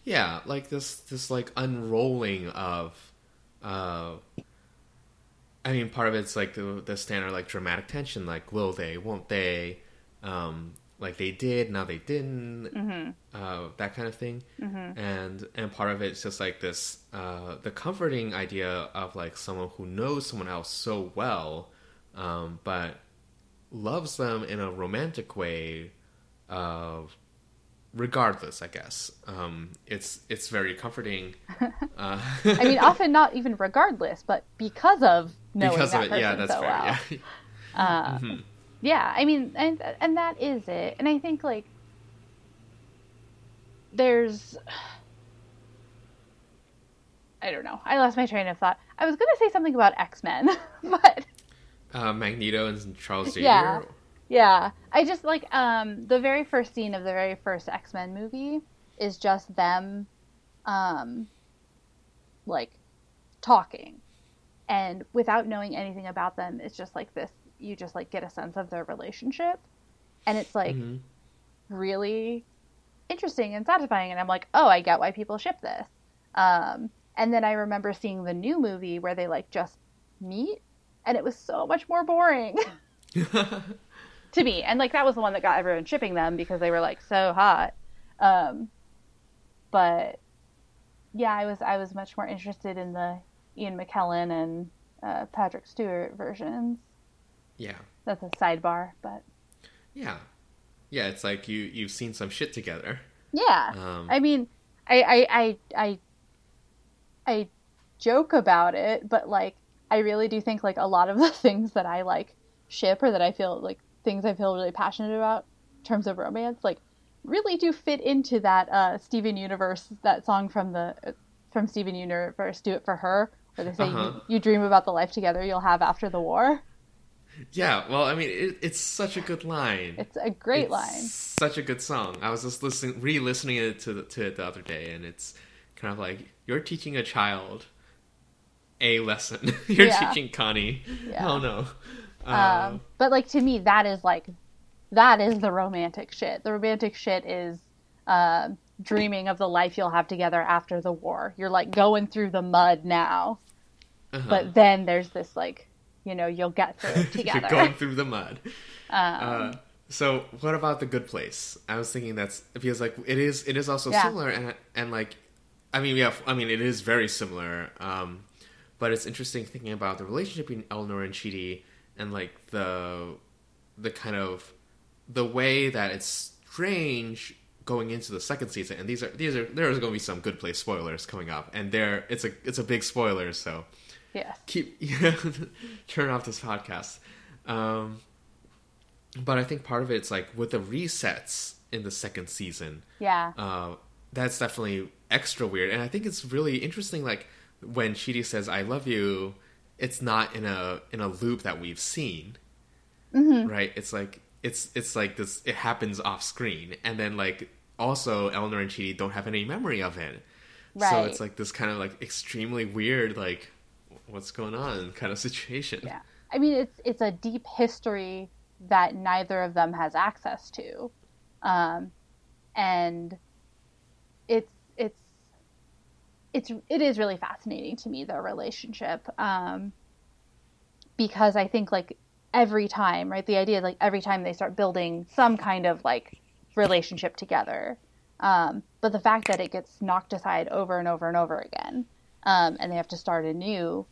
Yeah, like this like unrolling of. I mean, part of it's like the standard like dramatic tension, like will they, won't they, like they did, now they didn't, that kind of thing. And part of it's just like this the comforting idea of like someone who knows someone else so well, but loves them in a romantic way, regardless, I guess. It's very comforting. I mean, often not even regardless, but because of knowing because that of it, person yeah, that's so fair, well. Yeah. Yeah, I mean, and that is it. And I think like there's, I don't know. I lost my train of thought. I was going to say something about X-Men, but Magneto and Charles Xavier. Yeah. Yeah, I just like the very first scene of the very first X-Men movie is just them like talking, and without knowing anything about them, it's just like this, you just like get a sense of their relationship, and it's like really interesting and satisfying, and I'm like, oh, I get why people ship this. And then I remember seeing the new movie where they like just meet, and it was so much more boring. To me. And like that was the one that got everyone shipping them because they were like so hot. But yeah, I was much more interested in the Ian McKellen and Patrick Stewart versions. Yeah. That's a sidebar, but yeah. Yeah, it's like you've seen some shit together. Yeah. I mean, I joke about it, but like I really do think like a lot of the things that I like ship, or that I feel like things I feel really passionate about in terms of romance, like really do fit into that Steven Universe, that song from Steven Universe, Do It For Her, where they say you dream about the life together you'll have after the war. Yeah, well, I mean, it's such a good line. It's a great line. Such a good song. I was just re-listening to it the other day, and it's kind of like, you're teaching a child a lesson. You're teaching Connie. Yeah. Oh, no. But like, to me, that is the romantic shit. The romantic shit is dreaming of the life you'll have together after the war. You're like going through the mud now. But then there's this, like, you know, you'll get through it together. You're going through the mud. So what about The Good Place? I was thinking that's, because, like, it is also similar, and like, I mean, it is very similar, but it's interesting thinking about the relationship between Eleanor and Chidi, and, like, the kind of, the way that it's strange going into the second season, and there's going to be some Good Place spoilers coming up, and it's a big spoiler, so yes, turn off this podcast. But I think part of it's like with the resets in the second season, that's definitely extra weird, and I think it's really interesting. Like when Chidi says "I love you," it's not in a loop that we've seen, right? It's like it's like this. It happens off screen, and then like also Eleanor and Chidi don't have any memory of it, right. So it's like this kind of like extremely weird, like what's going on kind of situation. Yeah, I mean it's a deep history that neither of them has access to, and. It is really fascinating to me, their relationship, because I think like every time, right? The idea like every time they start building some kind of like relationship together, but the fact that it gets knocked aside over and over and over again, and they have to start anew,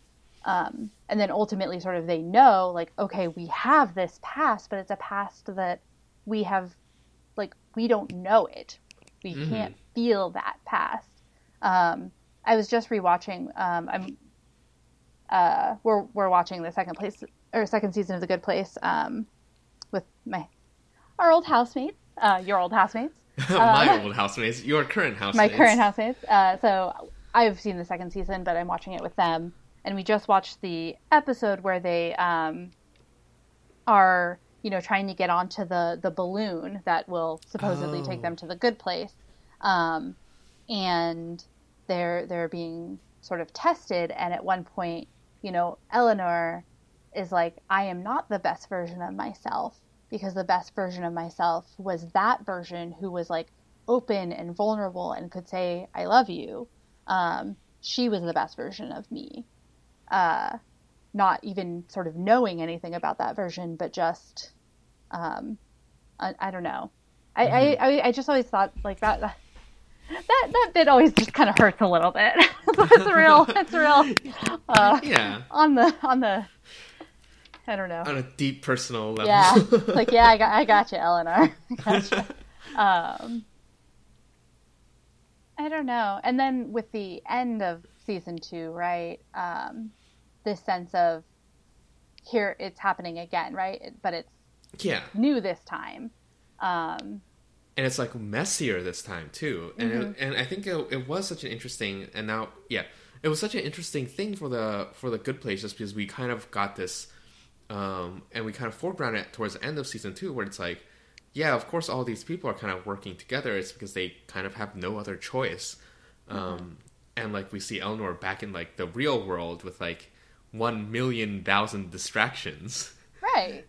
and then ultimately sort of they know like, okay, we have this past, but it's a past that we have, like we don't know it, we can't feel that past. I was just rewatching. We're watching the second season of The Good Place with our old housemates, your old housemates, my old housemates, your current housemates, my current housemates. So I've seen the second season, but I'm watching it with them, and we just watched the episode where they are, you know, trying to get onto the balloon that will supposedly take them to the Good Place. And they're being sort of tested, and at one point, you know, Eleanor is like, I am not the best version of myself, because the best version of myself was that version who was like open and vulnerable and could say, I love you. She was the best version of me. Not even sort of knowing anything about that version, but just, I don't know. I just always thought like that. That bit always just kind of hurts a little bit. It's real. Yeah. On the. I don't know. On a deep personal level. Yeah. It's like I got you, Eleanor. I got you. I don't know. And then with the end of season 2, right? This sense of here it's happening again, right? But it's new this time. And it's like messier this time too, and I think it was such an interesting it was such an interesting thing for the Good Place, just because we kind of got this, and we kind of foreground it towards the end of season 2, where it's like, yeah, of course all these people are kind of working together. It's because they kind of have no other choice, and like we see Eleanor back in like the real world with like 1,000,000 distractions, right?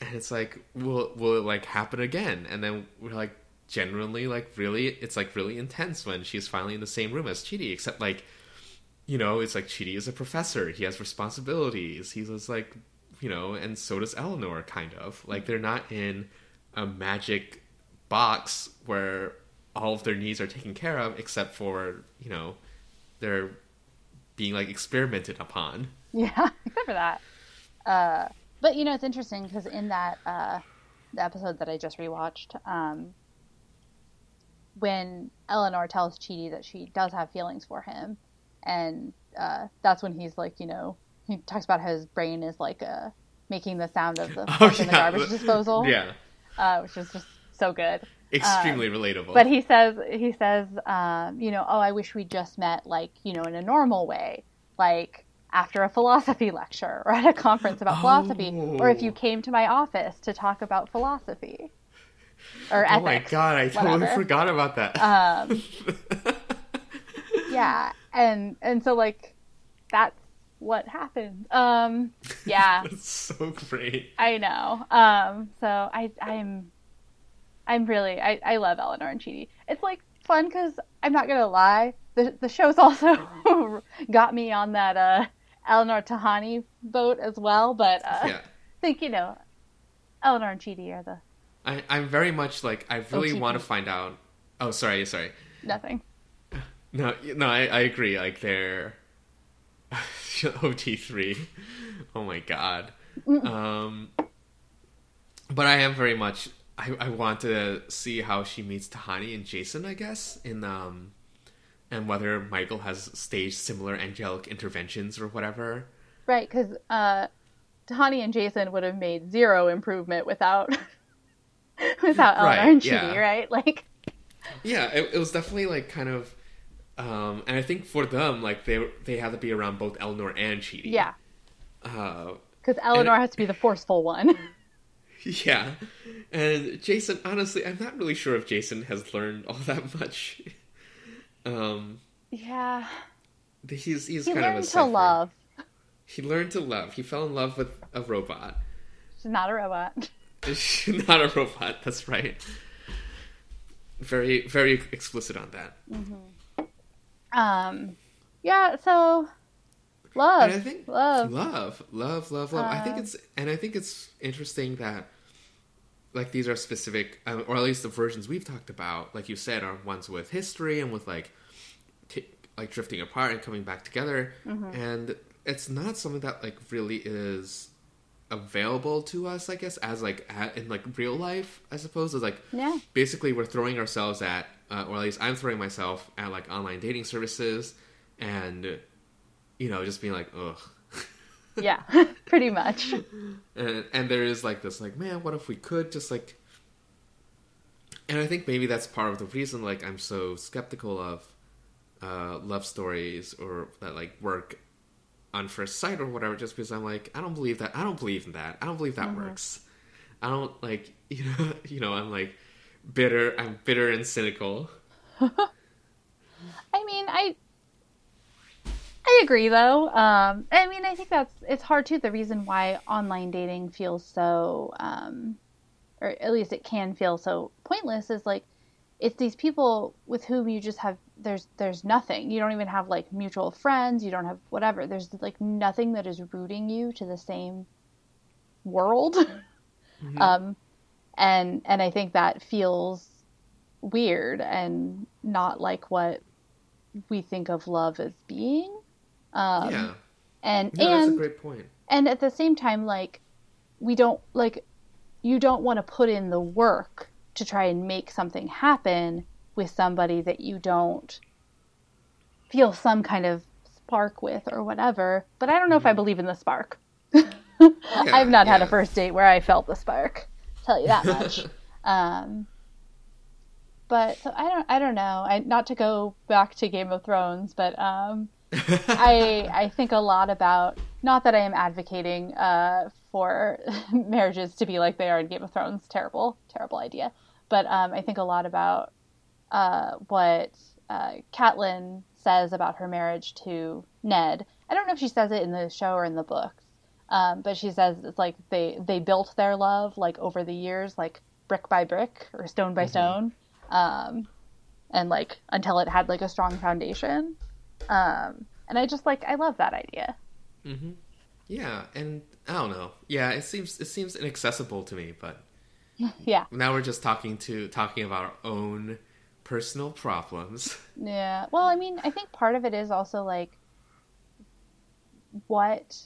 And it's like, will it like happen again? And then we're like, generally, like really, it's like really intense when she's finally in the same room as Chidi. Except like, you know, it's like Chidi is a professor. He has responsibilities. He was like, you know, and so does Eleanor, kind of. Like they're not in a magic box where all of their needs are taken care of, except for, you know, they're being like experimented upon. Yeah, except for that. But, you know, it's interesting because in that the episode that I just rewatched, when Eleanor tells Chidi that she does have feelings for him, and that's when he's like, you know, he talks about how his brain is like making the sound of the in the garbage disposal. Yeah. Which is just so good. Extremely relatable. But he says, you know, oh, I wish we just met, like, you know, in a normal way, like, after a philosophy lecture or at a conference about philosophy, or if you came to my office to talk about philosophy or ethics. Oh my God, I totally forgot about that. Yeah, and so like that's what happened. Yeah, that's so great. I know. So I'm really I love Eleanor and Chidi. It's like fun because I'm not gonna lie, the show's also got me on that Eleanor Tahani boat as well, but I think, you know, Eleanor and Chidi are the... I'm very much like, I really want to find out... Oh, sorry. Nothing. No, I agree. Like, they're... OT3. Oh, my God. But I am very much... I want to see how she meets Tahani and Jason, I guess, in... And whether Michael has staged similar angelic interventions or whatever. Right, because Tahani and Jason would have made zero improvement without Eleanor and Chidi, right? Like, yeah, it was definitely like kind of, and I think for them, like they had to be around both Eleanor and Chidi. Yeah, because Eleanor has to be the forceful one. Yeah, and Jason, honestly, I'm not really sure if Jason has learned all that much. Yeah. He kind of a sufferer. He learned to love. He fell in love with a robot. She's not a robot. That's right. Very, very explicit on that. Mm-hmm. Yeah. So, love. And I think love. I think it's interesting that, like, these are specific, or at least the versions we've talked about, like you said, are ones with history and with like drifting apart and coming back together. Mm-hmm. And it's not something that like really is available to us, I guess, as like in like real life, I suppose. Is like, yeah, basically we're throwing ourselves at, or at least I'm throwing myself at like online dating services, and, you know, just being like, ugh. Yeah, pretty much. And there is like this, like, man, what if we could just like... And I think maybe that's part of the reason, like, I'm so skeptical of love stories or that like work on first sight or whatever, just because I'm like, I don't believe that mm-hmm. works. I don't, like, you know, I'm like bitter and cynical. I mean, I agree, though. I mean, I think it's hard, too. The reason why online dating feels so, or at least it can feel so pointless, is like, it's these people with whom you just have, there's nothing. You don't even have like mutual friends. You don't have whatever. There's like nothing that is rooting you to the same world. Mm-hmm. And I think that feels weird and not like what we think of love as being. Yeah. And that's a great point. And at the same time, like, we don't, like, you don't want to put in the work to try and make something happen with somebody that you don't feel some kind of spark with or whatever. But I don't know if I believe in the spark. I've not had a first date where I felt the spark, I'll tell you that much. But so I don't know. Not to go back to Game of Thrones, but I think a lot about, not that I am advocating for marriages to be like they are in Game of Thrones, terrible idea, but I think a lot about what Catelyn says about her marriage to Ned. I don't know if she says it in the show or in the books, but she says it's like they built their love like over the years, like brick by brick or stone by mm-hmm. stone, and like until it had like a strong foundation. And I just like, I love that idea. Mm-hmm. Yeah. And I don't know. Yeah. It seems inaccessible to me, but yeah, now we're just talking about our own personal problems. Yeah. Well, I mean, I think part of it is also like what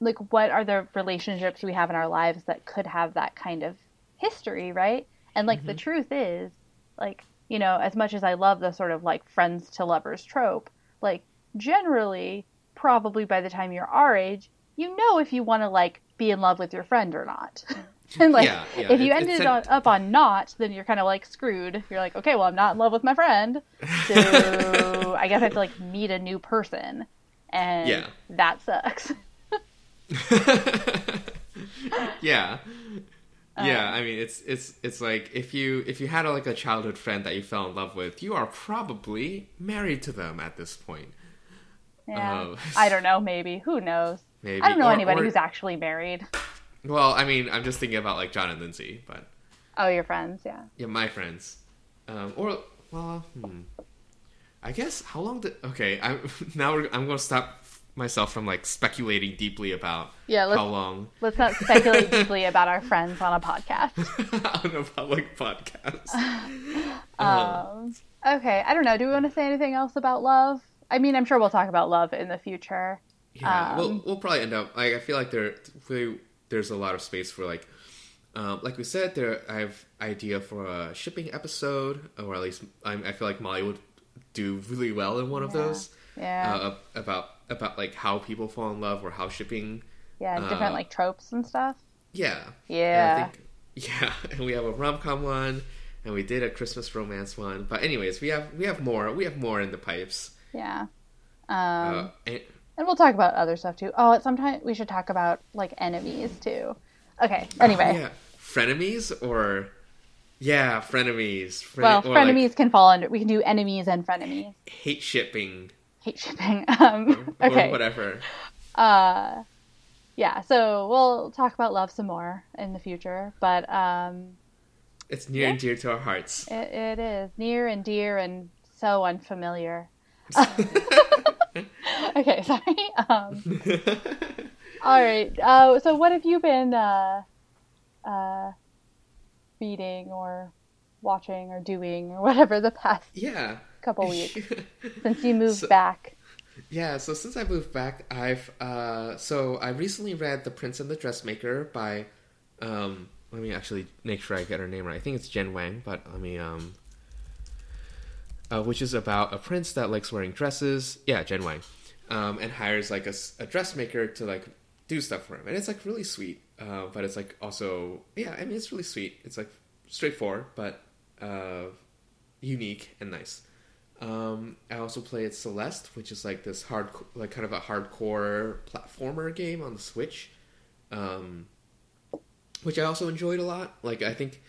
are the relationships we have in our lives that could have that kind of history. Right. And like, mm-hmm. the truth is like, you know, as much as I love the sort of like friends to lovers trope, like generally, probably by the time you're our age, you know if you want to like be in love with your friend or not. And like, if you ended up on not, then you're kind of like screwed. You're like, okay, well, I'm not in love with my friend, so I guess I have to like meet a new person, and that sucks. Yeah. Yeah, I mean, it's like if you had like a childhood friend that you fell in love with, you are probably married to them at this point. Yeah, I don't know. Maybe, who knows? Maybe. I don't know anybody who's actually married. Well, I mean, I'm just thinking about like John and Lindsay, but your friends, yeah, my friends, or well, I guess how long did? Okay, I'm going to stop myself from like speculating deeply about how long. Let's not speculate deeply about our friends on a podcast. On a public podcast. Okay, I don't know. Do we want to say anything else about love? I mean, I'm sure we'll talk about love in the future. Yeah, we'll probably end up. Like, I feel like there's a lot of space for like we said, I have idea for a shipping episode, or at least I feel like Molly would do really well in one of those. Yeah. About like how people fall in love or how shipping. Yeah, different like tropes and stuff. Yeah. Yeah. And we have a rom-com one, and we did a Christmas romance one. But anyways, we have more in the pipes. Yeah. And we'll talk about other stuff too. Oh, sometimes we should talk about like enemies too. Okay. Anyway. Yeah. Frenemies or frenemies. Frenemies can fall under. We can do enemies and frenemies. Hate shipping. Or whatever. Yeah. So we'll talk about love some more in the future, but it's near and dear to our hearts. It is near and dear and so unfamiliar. Okay, sorry. All right. So what have you been reading or watching or doing or whatever the past couple weeks since you moved back? Yeah, so since I moved back, I recently read The Prince and the Dressmaker by let me actually make sure I get her name right. I think it's Jen Wang, but let me which is about a prince that likes wearing dresses. Yeah, Jen Wang. And hires like a dressmaker to like do stuff for him, and it's like really sweet. But it's like also it's really sweet. It's like straightforward, but unique and nice. I also played Celeste, which is like this hardcore platformer game on the Switch, which I also enjoyed a lot. Like I think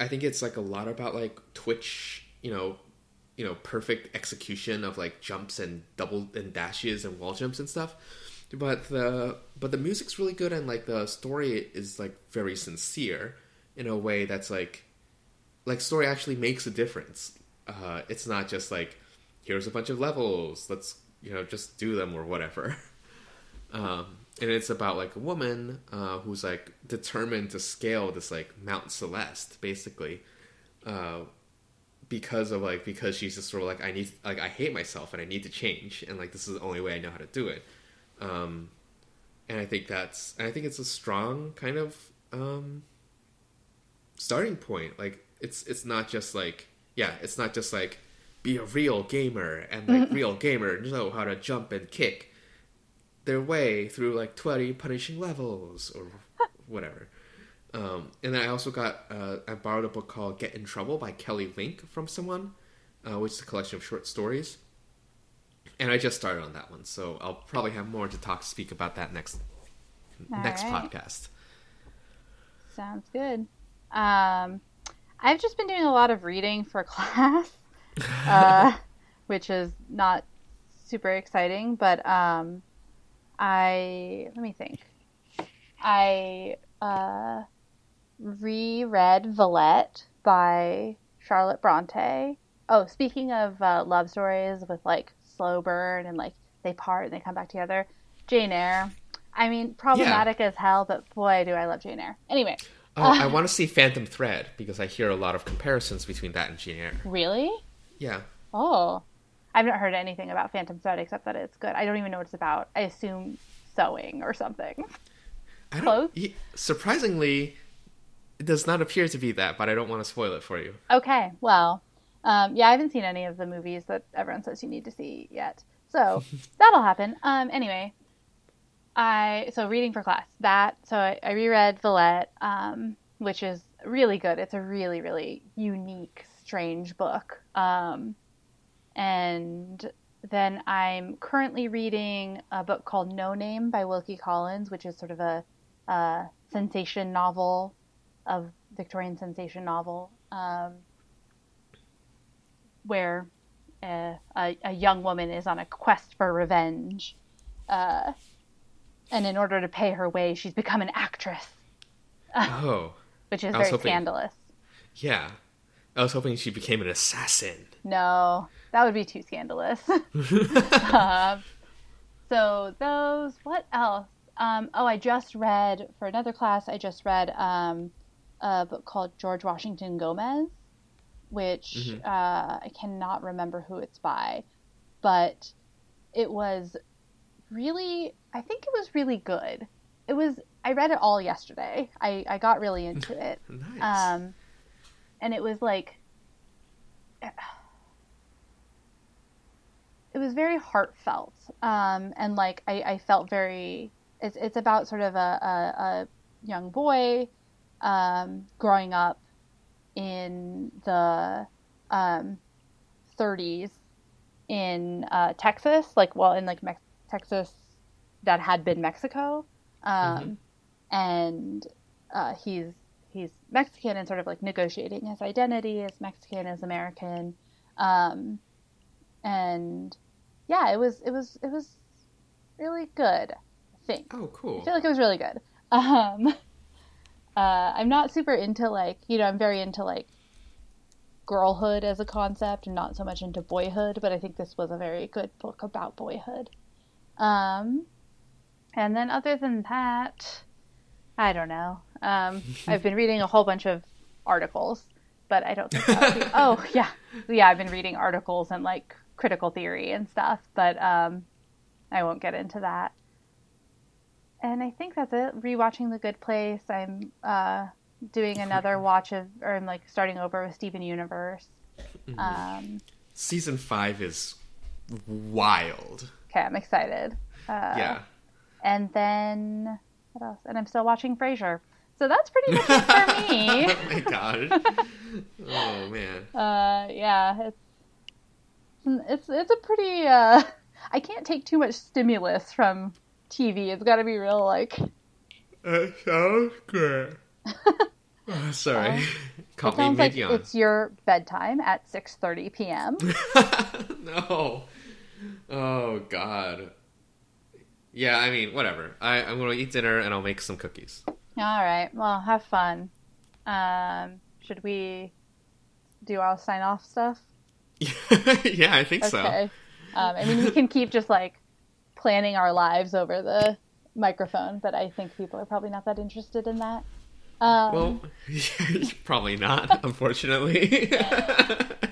it's like a lot about like twitch, perfect execution of like jumps and double and dashes and wall jumps and stuff, but the music's really good, and like the story is like very sincere in a way that's like story actually makes a difference. It's not just like here's a bunch of levels, let's just do them or whatever. And it's about like a woman who's like determined to scale this like Mount Celeste basically, because she's just sort of like, I hate myself and I need to change, and like this is the only way I know how to do it. And I think it's a strong kind of starting point. Like it's not just like be a real gamer and like real gamers know how to jump and kick their way through like 20 punishing levels or whatever. And then I also I borrowed a book called Get in Trouble by Kelly Link from someone, which is a collection of short stories. And I just started on that one, so I'll probably have more to speak about that next podcast. Sounds good. I've just been doing a lot of reading for class, which is not super exciting, but let me think. I reread Villette by Charlotte Bronte. Oh, speaking of love stories with like slow burn and like they part and they come back together, Jane Eyre. I mean, problematic as hell, but boy do I love Jane Eyre. Anyway, I want to see Phantom Thread because I hear a lot of comparisons between that and Jane Eyre. Really? Yeah. Oh, I've not heard anything about Phantom Thread except that it's good. I don't even know what it's about. I assume sewing or something. Close? Surprisingly, it does not appear to be that, but I don't want to spoil it for you. Okay, well, I haven't seen any of the movies that everyone says you need to see yet, so that'll happen. Anyway, reading for class, I reread Villette, which is really good. It's a really, really unique, strange book, and then I'm currently reading a book called No Name by Wilkie Collins, which is sort of a sensation novel, a Victorian sensation novel, where a young woman is on a quest for revenge. And in order to pay her way, she's become an actress. Which is very scandalous. Yeah. I was hoping she became an assassin. No, that would be too scandalous. So those, what else? I just read, for another class, a book called George Washington Gomez, which I cannot remember who it's by, but it was really, I think it was really good. It was, I read it all yesterday. I got really into it. Nice. And it was like, it was very heartfelt. And like, I felt very, it's about sort of a young boy growing up in the 30s in Texas, Texas that had been Mexico. And he's Mexican and sort of like negotiating his identity as Mexican, as American. And yeah, it was really good, I think. Oh, cool. I feel like it was really good. I'm not super into I'm very into girlhood as a concept and not so much into boyhood, but I think this was a very good book about boyhood. And then other than that, I don't know. I've been reading a whole bunch of articles, but I don't think that would be... Oh, yeah. Yeah, I've been reading articles and, critical theory and stuff, but I won't get into that. And I think that's it. Rewatching The Good Place. I'm doing another watch of... Or I'm, starting over with Steven Universe. Season 5 is wild. Okay, I'm excited. Yeah. And then... What else? And I'm still watching Frasier. So that's pretty much it for me. Oh, my God. Oh, man. Yeah. It's a pretty... I can't take too much stimulus from TV. It's got to be real, It sounds good. Oh, sorry. Call me mid-yawn. It's your bedtime at 6:30 p.m. No. Oh, God. Yeah, I mean, whatever. I'm going to eat dinner and I'll make some cookies. All right. Well, have fun. Should we do our sign-off stuff? Yeah, I think so. Okay. We can keep just, planning our lives over the microphone, but I think people are probably not that interested in that. Probably not, unfortunately. Okay,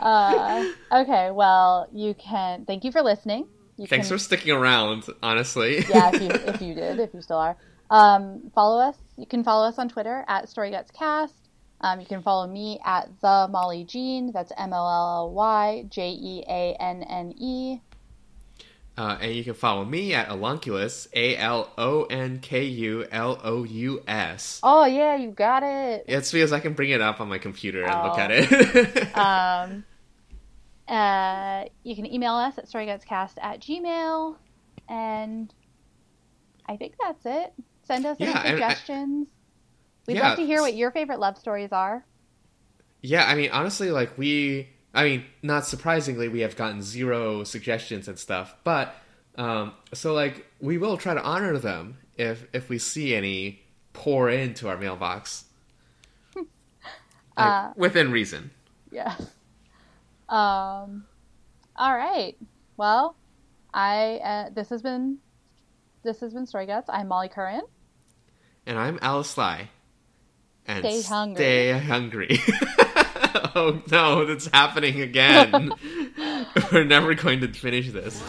well, thank you for listening. Thanks for sticking around, honestly. Yeah, if you still are. Follow us. You can follow us on Twitter at StoryGutsCast. You can follow me at The Molly Jean. That's MollyJeanne. And you can follow me at Alonculus, ALONKULOUS. Oh, yeah, you got it. It's because I can bring it up on my computer and look at it. You can email us at storygutscast@gmail.com, and I think that's it. Send us any suggestions. We'd love to hear what your favorite love stories are. Yeah, honestly, not surprisingly, we have gotten zero suggestions and stuff, but we will try to honor them if we see any pour into our mailbox. Within reason. Yeah. All right. Well, this has been Story Guts. I'm Molly Curran. And I'm Alice Lai. And stay hungry. Oh no, that's happening again. We're never going to finish this.